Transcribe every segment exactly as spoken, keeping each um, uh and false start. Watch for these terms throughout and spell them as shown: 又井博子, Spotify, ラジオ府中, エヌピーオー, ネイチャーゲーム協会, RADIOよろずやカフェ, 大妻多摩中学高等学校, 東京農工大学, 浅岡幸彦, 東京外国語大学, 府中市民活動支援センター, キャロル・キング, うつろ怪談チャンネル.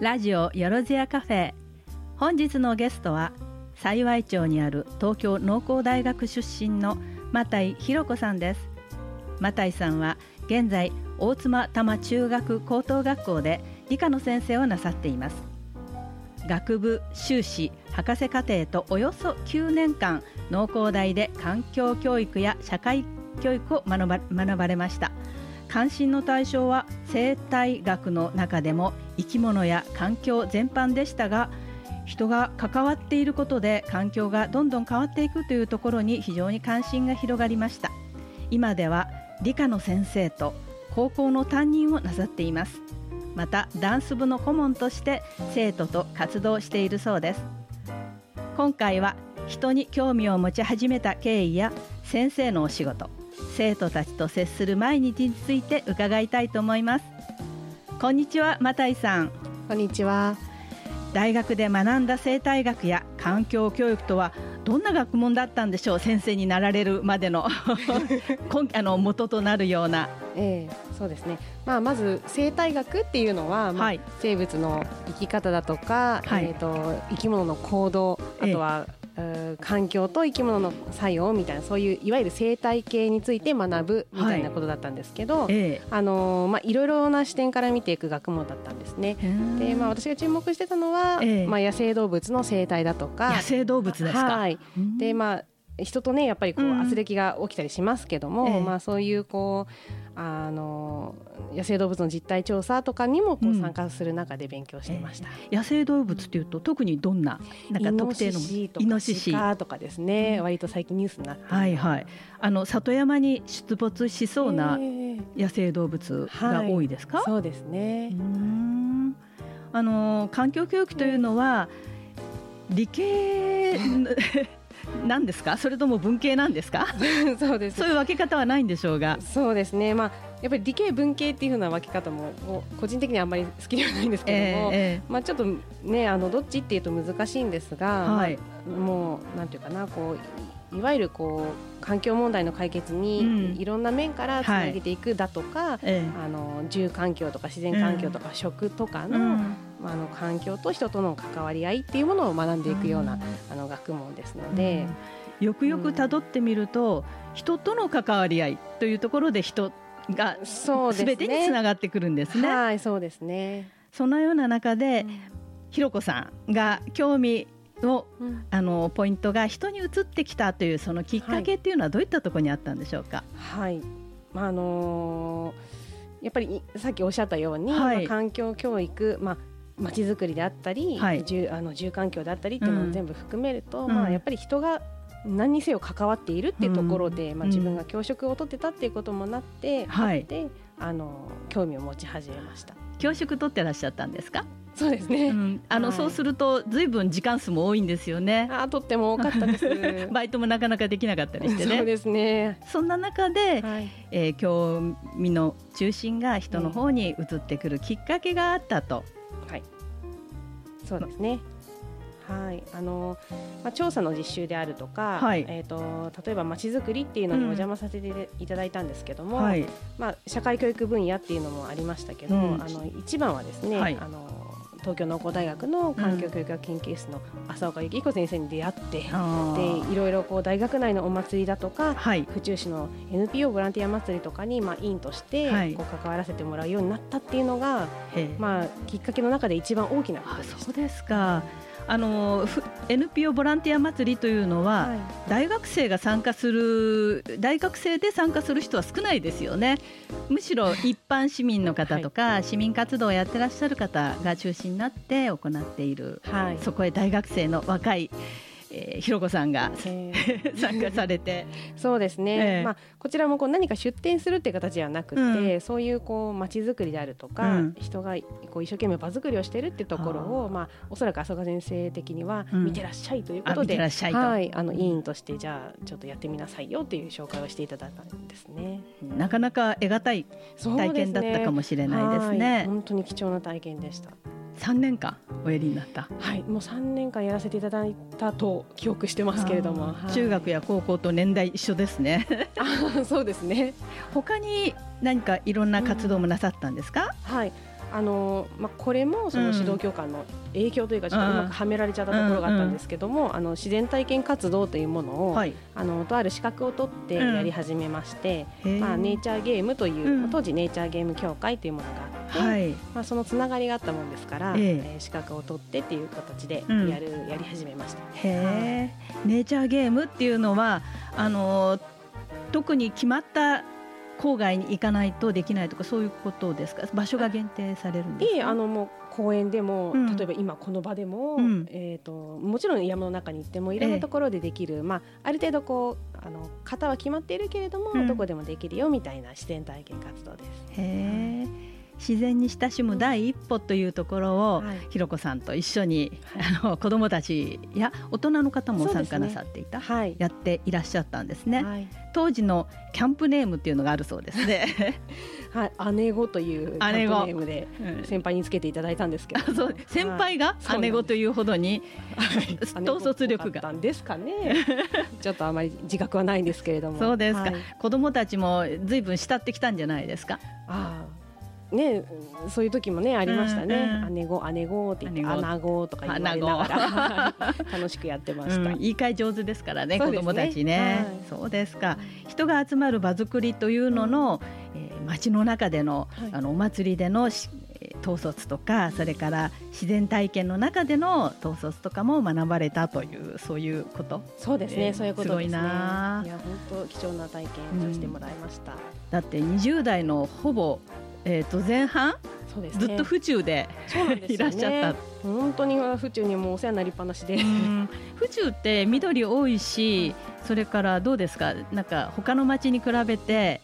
ラジオよろずやカフェ。本日のゲストは幸町にある東京農工大学出身の又井博子さんです。又井さんは現在大妻多摩中学高等学校で理科の先生をなさっています。学部修士博士課程とおよそきゅうねんかん農工大で環境教育や社会教育を学 ば, 学ばれました。関心の対象は生態学の中でも生き物や環境全般でしたが、人が関わっていることで環境がどんどん変わっていくというところに非常に関心が広がりました。今では理科の先生と高校の担任をなさっています。またダンス部の顧問として生徒と活動しているそうです。今回は人に興味を持ち始めた経緯や先生のお仕事、生徒たちと接する毎日について伺いたいと思います。こんにちは、又井さん。こんにちは。大学で学んだ生態学や環境教育とはどんな学問だったんでしょう。先生になられるまでのあの元となるような、えー、そうですね、まあ、まず生態学っていうのは、はい、まあ、生物の生き方だとか、はい、えーと、生き物の行動、あとは、えー環境と生き物の作用みたいな、そういういわゆる生態系について学ぶみたいなことだったんですけど、はい、ええ、あのまあ、いろいろな視点から見ていく学問だったんですね。で、まあ、私が注目してたのは、ええ、まあ、野生動物の生態だとか。野生動物ですか。はい。で、まあ、人とねやっぱりこう圧力が起きたりしますけども、うん、まあ、そういうこうあの野生動物の実態調査とかにもこう参加する中で勉強していました、うん、えー、野生動物というと特にどん な, なんか特定のイノシシと か, シカとかですね、うん、割と最近ニュースになって、はいはい、あの里山に出没しそうな野生動物が多いですか、えーはい、そうですね。うーん、あの環境教育というのは、えー、理系なんですか、それとも文系なんですかそうです。そういう分け方はないんでしょうが。そうですね、まあ、やっぱり理系文系っていう風な分け方も個人的にはあんまり好きではないんですけども、えーまあ、ちょっとねあのどっちっていうと難しいんですが、はい、まあ、もうなんていうかな、こういわゆるこう環境問題の解決にいろんな面からつなげていくだとか、うん、はい、あの住環境とか自然環境とか食とかの、うんうん、あの環境と人との関わり合いっていうものを学んでいくような、うん、あの学問ですので、うん、よくよくたどってみると、うん、人との関わり合いというところで人がすべてにつながってくるんですね。はい、そうですね。そのような中で、うん、ひろこさんが興味の、うん、あのポイントが人に移ってきたというそのきっかけっていうのはどういったところにあったんでしょうか。はい、はい、まあ、あのー、やっぱりさっきおっしゃったように、はい、まあ、環境教育、まあまちづくりであったり、はい、住, あの住環境であったりっていうのを全部含めると、うん、まあ、やっぱり人が何にせよ関わっているっていうところで、うん、まあ、自分が教職を取ってたっていうこともなって、はい、であの興味を持ち始めました。教職取ってらっしゃったんですか。そうですね、うん、あの、はい、そうすると随分時間数も多いんですよね。あ、とっても多かったですバイトもなかなかできなかったりしてね。そうですね。そんな中で、はい、えー、興味の中心が人の方に移ってくるきっかけがあったと。はい、そうですね、はい、あのまあ、調査の実習であるとか、はい、えー、と例えばまちづくりっていうのにお邪魔させていただいたんですけども、うん、はい、まあ、社会教育分野っていうのもありましたけど、うん、あの一番はですね、はい、あの東京農工大学の環境教育学研究室の浅岡幸彦先生に出会って、うん、でいろいろこう大学内のお祭りだとか、はい、府中市の エヌピーオー ボランティア祭りとかに、まあ、委員としてこう関わらせてもらうようになったっていうのが、はい、まあ、きっかけの中で一番大きなことでした。あ、そうですか。あの エヌピーオー ボランティア祭りというのは、はい、大学生が参加する大学生で参加する人は少ないですよね。むしろ一般市民の方とか、はい、市民活動をやってらっしゃる方が中心になって行っている、はい、そこへ大学生の若い、えー、ひろこさんが参加されてそうですね、えーまあ、こちらもこう何か出展するっていう形ではなくて、うん、そういうまちづくりであるとか、うん、人がこう一生懸命場作りをしてるっていうところを、まあ、おそらく浅岡先生的には見てらっしゃいということで、うん、はい、あの委員としてじゃあちょっとやってみなさいよという紹介をしていただいたんですね。なかなか得難い体験だったかもしれないですね。そうですね、はい、本当に貴重な体験でした。さんねんかんおやりになった、はい、もうさんねんかんやらせていただいたと記憶してますけれども、はい、中学や高校と年代一緒ですねあ、そうですね。他に何かいろんな活動もなさったんですか。うん、はい、あのまあ、これもその指導教官の影響というかちょっとうまくはめられちゃったところがあったんですけども、あの自然体験活動というものを、はい、あのとある資格を取ってやり始めまして、まあ、ネイチャーゲームという、うん、当時ネイチャーゲーム協会というものがあって、はいまあ、そのつながりがあったもんですから、えーえー、資格を取ってっていう形でやる、うん、やり始めました。へー、ネイチャーゲームっていうのはあの特に決まった郊外に行かないとできないとかそういうことですか？場所が限定されるんですか？えー、あのもう公園でも、うん、例えば今この場でも、うんえー、ともちろん山の中に行ってもいろんなところでできる、えーまあ、ある程度こうあの型は決まっているけれども、うん、どこでもできるよみたいな自然体験活動です。へー、自然に親しむ第一歩というところを、はい、ひろこさんと一緒に、はい、あの子どもたちや大人の方も参加なさっていた、ねはい、やっていらっしゃったんですね、はい、当時のキャンプネームっていうのがあるそうですね、はい、姉子というキャンプネームで先輩につけていただいたんですけど、うん、先輩が姉子というほどに統率力があったんですかねちょっとあまり自覚はないんですけれども。そうですか、はい、子どもたちも随分慕ってきたんじゃないですか？ああね、そういう時もねありましたね。姉子姉子って言って穴子とか言われながら楽しくやってました、うん、言い換え上手ですからね子どもたちね、はい、そうですか。人が集まる場作りというのの、うんえー、街の中で の,、はい、あのお祭りでの統率とかそれから自然体験の中での統率とかも学ばれたというそういうこと。そうですね、えー、そういうことですね。すごいな。いや本当貴重な体験をさせてもらいました、うん、だってにじゅう代のほぼえー、と前半そうです、ね、ずっと府中 で, で、ね、いらっしゃった。本当に府中にもお世話になりっぱなしで、うん、府中って緑多いし、うん、それからどうですか？なんか他の町に比べて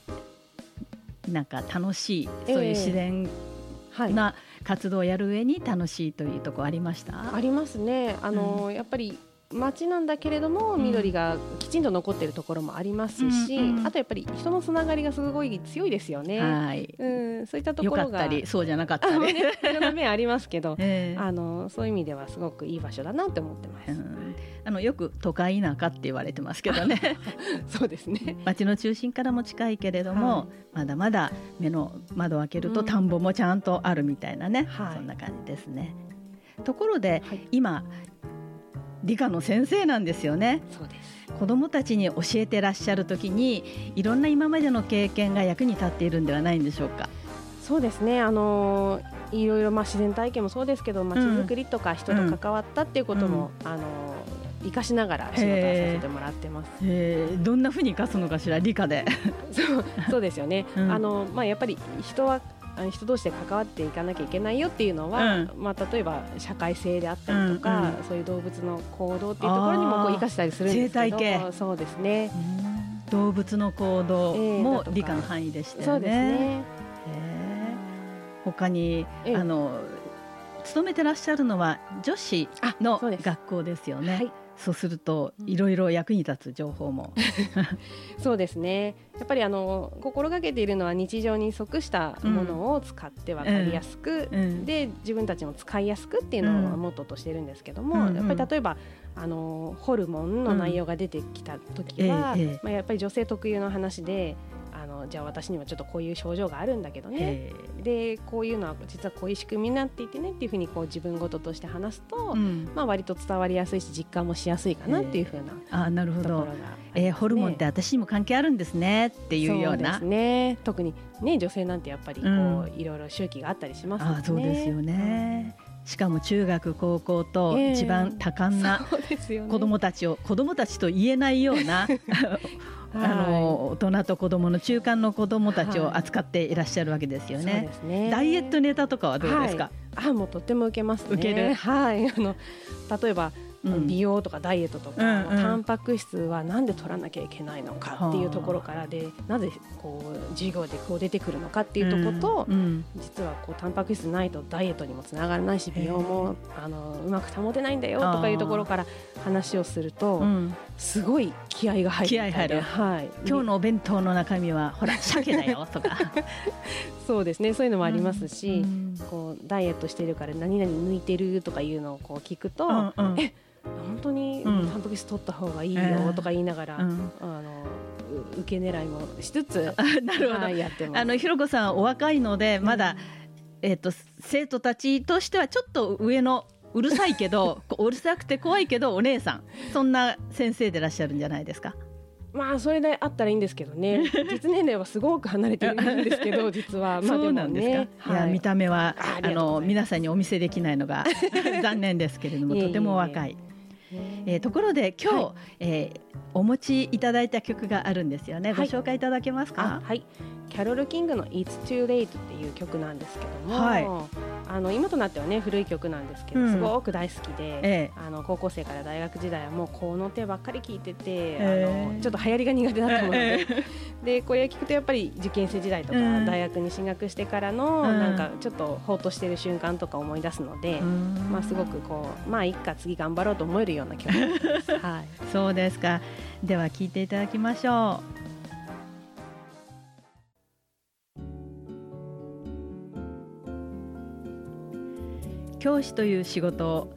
なんか楽しい、えー、そういう自然な活動をやる上に楽しいというところありました？ありますね。あの、うん、やっぱり町なんだけれども緑がきちんと残っているところもありますし、うんうん、あとやっぱり人のつながりがすごい強いですよね。はい、うん、そういったところが良かったりそうじゃなかったり、ね、いろんな面ありますけど、えー、あのそういう意味ではすごくいい場所だなって思ってます、うん、あのよく都会田舎って言われてますけどねそうですね、町の中心からも近いけれども、はい、まだまだ目の窓を開けると田んぼもちゃんとあるみたいなね、うん、そんな感じですね、はい、ところで、はい、今理科の先生なんですよね。そうです。子どもたちに教えてらっしゃるときにいろんな今までの経験が役に立っているんではないんでしょうか？そうですね、あのいろいろ、まあ、自然体験もそうですけどまちづくりとか人と関わったっていうことも、うん、あの生かしながら仕事をさせてもらってます。へー、どんなふうに生かすのかしら理科でそう、そうですよね、うんあのまあ、やっぱり人は人同士で関わっていかなきゃいけないよっていうのは、うんまあ、例えば社会性であったりとか、うんうん、そういう動物の行動っていうところにもこう生かしたりするんですけど、生態系そうですね、うん、動物の行動も理科の範囲でしたよね。そうですね、えー、他に、えー、あの勤めてらっしゃるのは女子の学校ですよね。はい、そうするといろいろ役に立つ情報もそうですね、やっぱりあの心がけているのは日常に即したものを使って分かりやすく、うん、で自分たちも使いやすくっていうのをモットーとしてるんですけども、うん、やっぱり例えばあのホルモンの内容が出てきた時は、うんええまあ、やっぱり女性特有の話であのじゃあ私にはちょっとこういう症状があるんだけどね、でこういうのは実はこういう仕組みになっていてねっていうふうにこう自分事として話すと、うんまあ、割と伝わりやすいし実感もしやすいかなっていうふうなところがあ、なるほど、えー、ホルモンって私にも関係あるんですねっていうような。そうですね、特に、ね、女性なんてやっぱりこう、うん、いろいろ周期があったりしますよね。あ、そうですよね、うんしかも中学高校と一番多感な子どもたちを、えーね、子どもたちと言えないようなあの大人と子どもの中間の子どもたちを扱っていらっしゃるわけですよね、はい、そうですね。ダイエットネタとかはどうですか？はい、あもうとっても受けますね。受ける、はい、あの例えば美容とかダイエットとか、うんうん、タンパク質はなんで取らなきゃいけないのかっていうところからで、なぜこう授業でこう出てくるのかっていうとこと、うんうん、実はこうタンパク質ないとダイエットにもつながらないし美容もあのうまく保てないんだよとかいうところから話をすると、うん、すごい気合が入るみたいで、気合入る、はい、今日のお弁当の中身はほら鮭だよとかそうですね、そういうのもありますし、うん、こうダイエットしてるから何々抜いてるとかいうのをこう聞くと、うんうん、え本当にタンパク質取った方がいいよとか言いながら、うんえーうん、あの受け狙いもしつつなるほど、はい、やってます。あのひろこさんお若いので、うんまだえーと、生徒たちとしてはちょっと上のうるさいけどうるさくて怖いけどお姉さん、そんな先生でいらっしゃるんじゃないですか。まあそれであったらいいんですけどね。実年齢はすごく離れているんですけど実は、まあ、そうなんですか、ね、はい、いや見た目はああの皆さんにお見せできないのが残念ですけれどもとても若いえー、ところで今日、はい、えー、お持ちいただいた曲があるんですよね、はい、ご紹介いただけますか。はい、キャロル・キングの It's Too Late っていう曲なんですけども、はい、あの今となってはね古い曲なんですけど、うん、すごく大好きで、えー、あの高校生から大学時代はもうこの手ばっかり聴いてて、えー、あのちょっと流行りが苦手だったので、えー、でこれを聴くとやっぱり受験生時代とか、うん、大学に進学してからの、うん、なんかちょっとほっとしてる瞬間とか思い出すので、うん、まあ、すごくこうまあいっか次頑張ろうと思えるような曲です、はい、そうですか。では聴いていただきましょう。教師という仕事を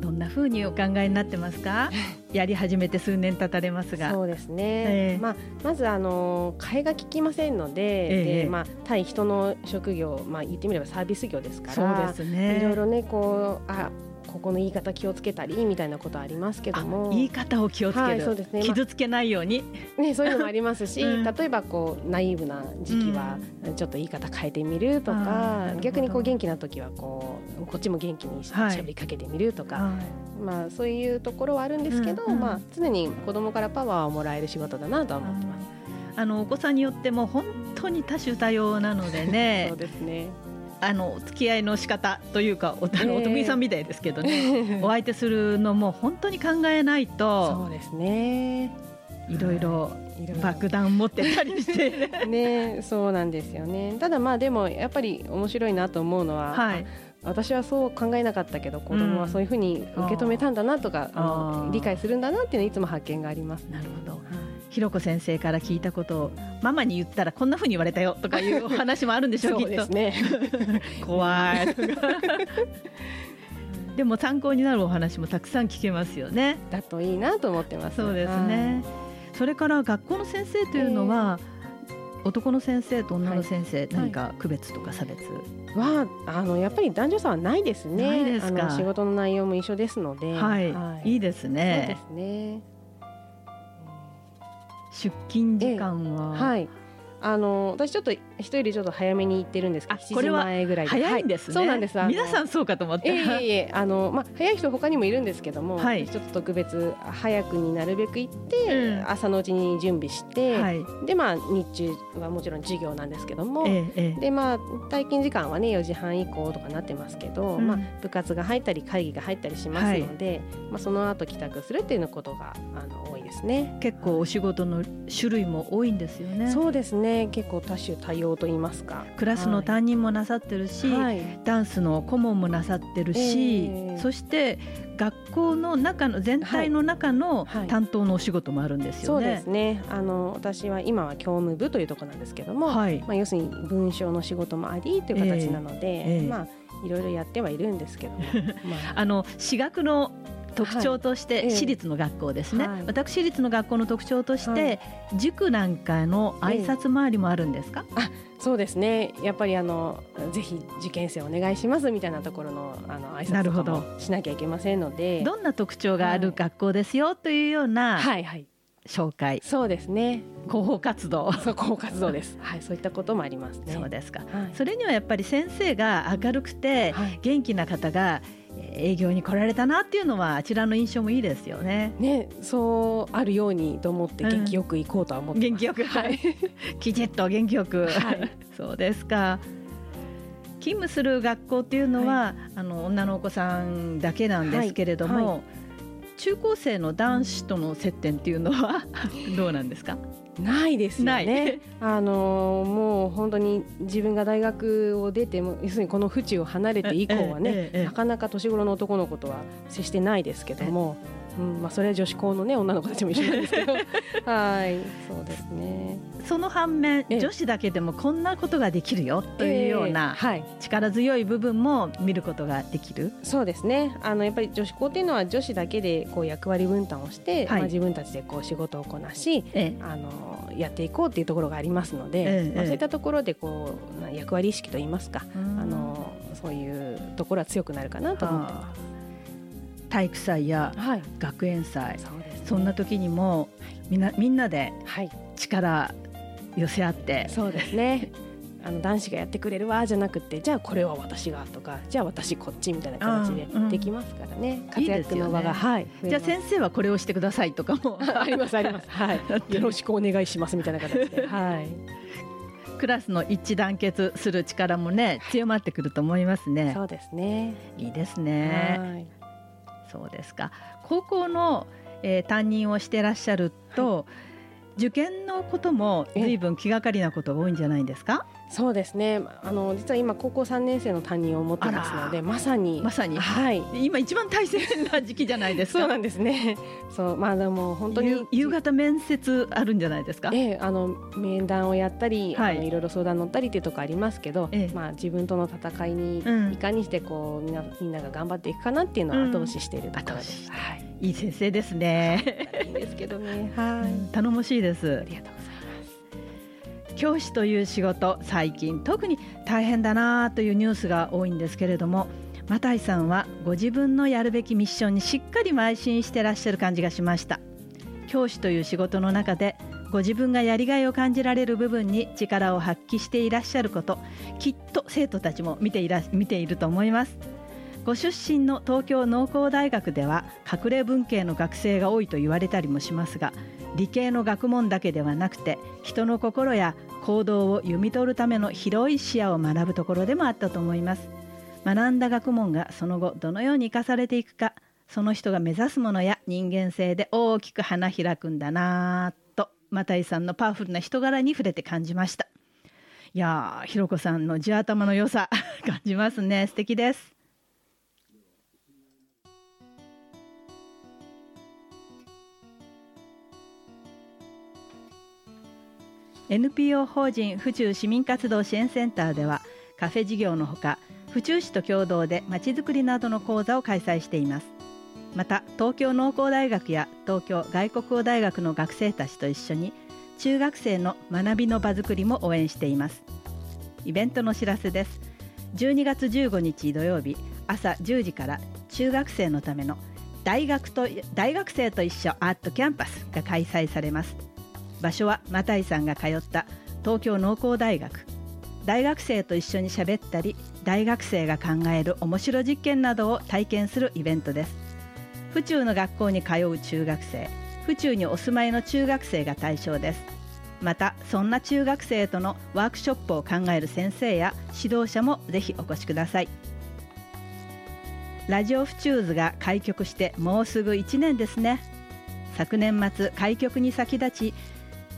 どんな風にお考えになってますか。やり始めて数年経たれますが。そうですね、えーまあ、まずあの替えが利きませんので、えーでまあ、対人の職業、まあ、言ってみればサービス業ですから。そうですね、いろいろねこうあここの言い方気をつけたりみたいなことはありますけども、言い方を気をつける、はい、そうですね、傷つけないように、まあね、そういうのもありますし、うん、例えばこうナイーブな時期はちょっと言い方変えてみるとか、うん、逆にこう元気な時はこうこっちも元気にしゃべりかけてみるとか、はい、まあ、そういうところはあるんですけど、うんうん、まあ、常に子どもからパワーをもらえる仕事だなとは思ってます、うん、あのお子さんによっても本当に多種多様なのでねそうですね、あの付き合いの仕方というか お, お得意さんみたいですけどねお相手するのも本当に考えないと。そうですね、いろいろ爆弾持ってたりしてね、そうなんですよね。ただまあでもやっぱり面白いなと思うのは、はい、私はそう考えなかったけど子供はそういうふうに受け止めたんだなとか、うん、あの理解するんだなっていうのはいつも発見があります。なるほど、はい、ひろこ先生から聞いたことをママに言ったらこんなふうに言われたよとかいうお話もあるんでしょうそうですね怖いとかでも参考になるお話もたくさん聞けますよね。だといいなと思ってます。そうですね、はい、それから学校の先生というのは、えー男の先生と女の先生、はい、何か区別とか差別は、あのやっぱり男女差はないですね。ないですか。あの仕事の内容も一緒ですので、はいはい、いいですね。そうですね、出勤時間は、えーはい、あの私ちょっと人よりちょっと早めに行ってるんですけど、しちじまえぐらいで。これは早いんですね、はい、そうなんです。皆さんそうかと思って。いえいえいえ、あの、まあ、早い人他にもいるんですけども、はい、ちょっと特別早くになるべく行って、うん、朝のうちに準備して、はい、でまあ日中はもちろん授業なんですけども、ええ、でまあ退勤時間はねよじはん以降とかなってますけど、うん、まあ、部活が入ったり会議が入ったりしますので、はい、まあ、その後帰宅するっていうことがあの多いですね。結構お仕事の種類も多いんですよね。そうですね、結構多種多様と言いますか、クラスの担任もなさってるし、はい、ダンスの顧問もなさってるし、えー、そして学校の中の全体の中の担当のお仕事もあるんですよね、はいはい、そうですね、あの私は今は教務部というところなんですけども、はい、まあ、要するに文章の仕事もありという形なので、えーえー、まあ、いろいろやってはいるんですけどもあの私学の特徴として、はい、私立の学校ですね、はい、私立の学校の特徴として、はい、塾なんかの挨拶回りもあるんですか、はい、あ、そうですね、やっぱりあのぜひ受験生お願いしますみたいなところのあの挨拶とかもしなきゃいけませんので、 ど, どんな特徴がある学校ですよというような、はいはい、紹介。そうですね、広報活動そう、広報活動です、はい、そういったこともありますね。そうですか、はい、それにはやっぱり先生が明るくて、はい、元気な方が営業に来られたなっていうのはあちらの印象もいいですよね。ね、そうあるようにと思って元気よく行こうとは思ってます、うん、元気よく、はい、きちっと元気よく、はい、そうですか。勤務する学校っていうのは、はい、あの女のお子さんだけなんですけれども、はいはい、中高生の男子との接点っていうのはどうなんですか。ないですよねあのもう本当に自分が大学を出ても、要するにこの府中を離れて以降はね、なかなか年頃の男の子とは接してないですけども、うんまあ、それは女子校の、ね、女の子たちも一緒なんですけどはいそうですね。その反面女子だけでもこんなことができるよというような力強い部分も見ることができる、えーはい、そうですね。あのやっぱり女子校というのは女子だけでこう役割分担をして、はいまあ、自分たちでこう仕事をこなし、えー、あのやっていこうというところがありますので、えーまあ、そういったところでこう役割意識といいますか、えー、あのそういうところは強くなるかなと思ってます。体育祭や学園祭、はい そ, ね、そんな時にもみ ん, なみんなで力寄せ合って、はい、そうですねあの男子がやってくれるわじゃなくてじゃあこれは私がとかじゃあ私こっちみたいな形でできますからね、うん、活躍の場がいい、ねはい、じゃあ先生はこれをしてくださいとかもありますあります、はい、よろしくお願いしますみたいな形で、はい、クラスの一致団結する力もね強まってくると思いますね。そうですねいいですね。はいそうですか。高校の、えー、担任をしてらっしゃると、はい、受験のことも随分気がかりなことが多いんじゃないですか。そうですね。あの実は今高校さんねん生の担任を持ってますのでまさに、まさにはい、今一番大変な時期じゃないですかそうなんですね。そう、まあ、でも本当に夕方面接あるんじゃないですか、ええ、あの面談をやったり、はい、あのいろいろ相談乗ったりっていうところありますけど、ええまあ、自分との戦いに、うん、いかにしてこう み, んなみんなが頑張っていくかなっていうのを後押ししているところです、うんはい、いい先生ですねいいですけどね、はい、頼もしいです。ありがとうございます。教師という仕事最近特に大変だなというニュースが多いんですけれどもマタイさんはご自分のやるべきミッションにしっかり邁進してらっしゃる感じがしました。教師という仕事の中でご自分がやりがいを感じられる部分に力を発揮していらっしゃることきっと生徒たちも見ていら、見ていると思います。ご出身の東京農工大学では隠れ文系の学生が多いと言われたりもしますが理系の学問だけではなくて人の心や行動を読み取るための広い視野を学ぶところでもあったと思います。学んだ学問がその後どのように生かされていくかその人が目指すものや人間性で大きく花開くんだなとマタイさんのパワフルな人柄に触れて感じました。いやーひろこさんの地頭の良さ感じますね。素敵です。エヌピーオー 法人府中市民活動支援センターではカフェ事業のほか府中市と共同でまちづくりなどの講座を開催しています。また東京農工大学や東京外国語大学の学生たちと一緒に中学生の学びの場づくりも応援しています。イベントの知らせです。じゅうにがつじゅうごにち土曜日朝じゅうじから中学生のための大学と大学生と一緒アートキャンパスが開催されます。場所はマタイさんが通った東京農工大学。大学生と一緒に喋ったり大学生が考える面白実験などを体験するイベントです。府中の学校に通う中学生府中にお住まいの中学生が対象です。またそんな中学生とのワークショップを考える先生や指導者もぜひお越しください。ラジオ府中図が開局してもうすぐいちねんですね。昨年末開局に先立ち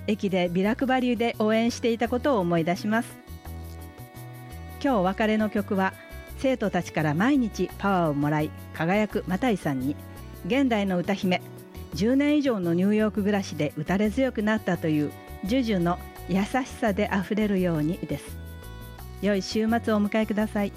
駅でビラ配りで応援していたことを思い出します。今日お別れの曲は生徒たちから毎日パワーをもらい輝くマタイさんに現代の歌姫じゅうねん以上のニューヨーク暮らしで打たれ強くなったというジュジュの優しさであふれるようにです。良い週末をお迎えください。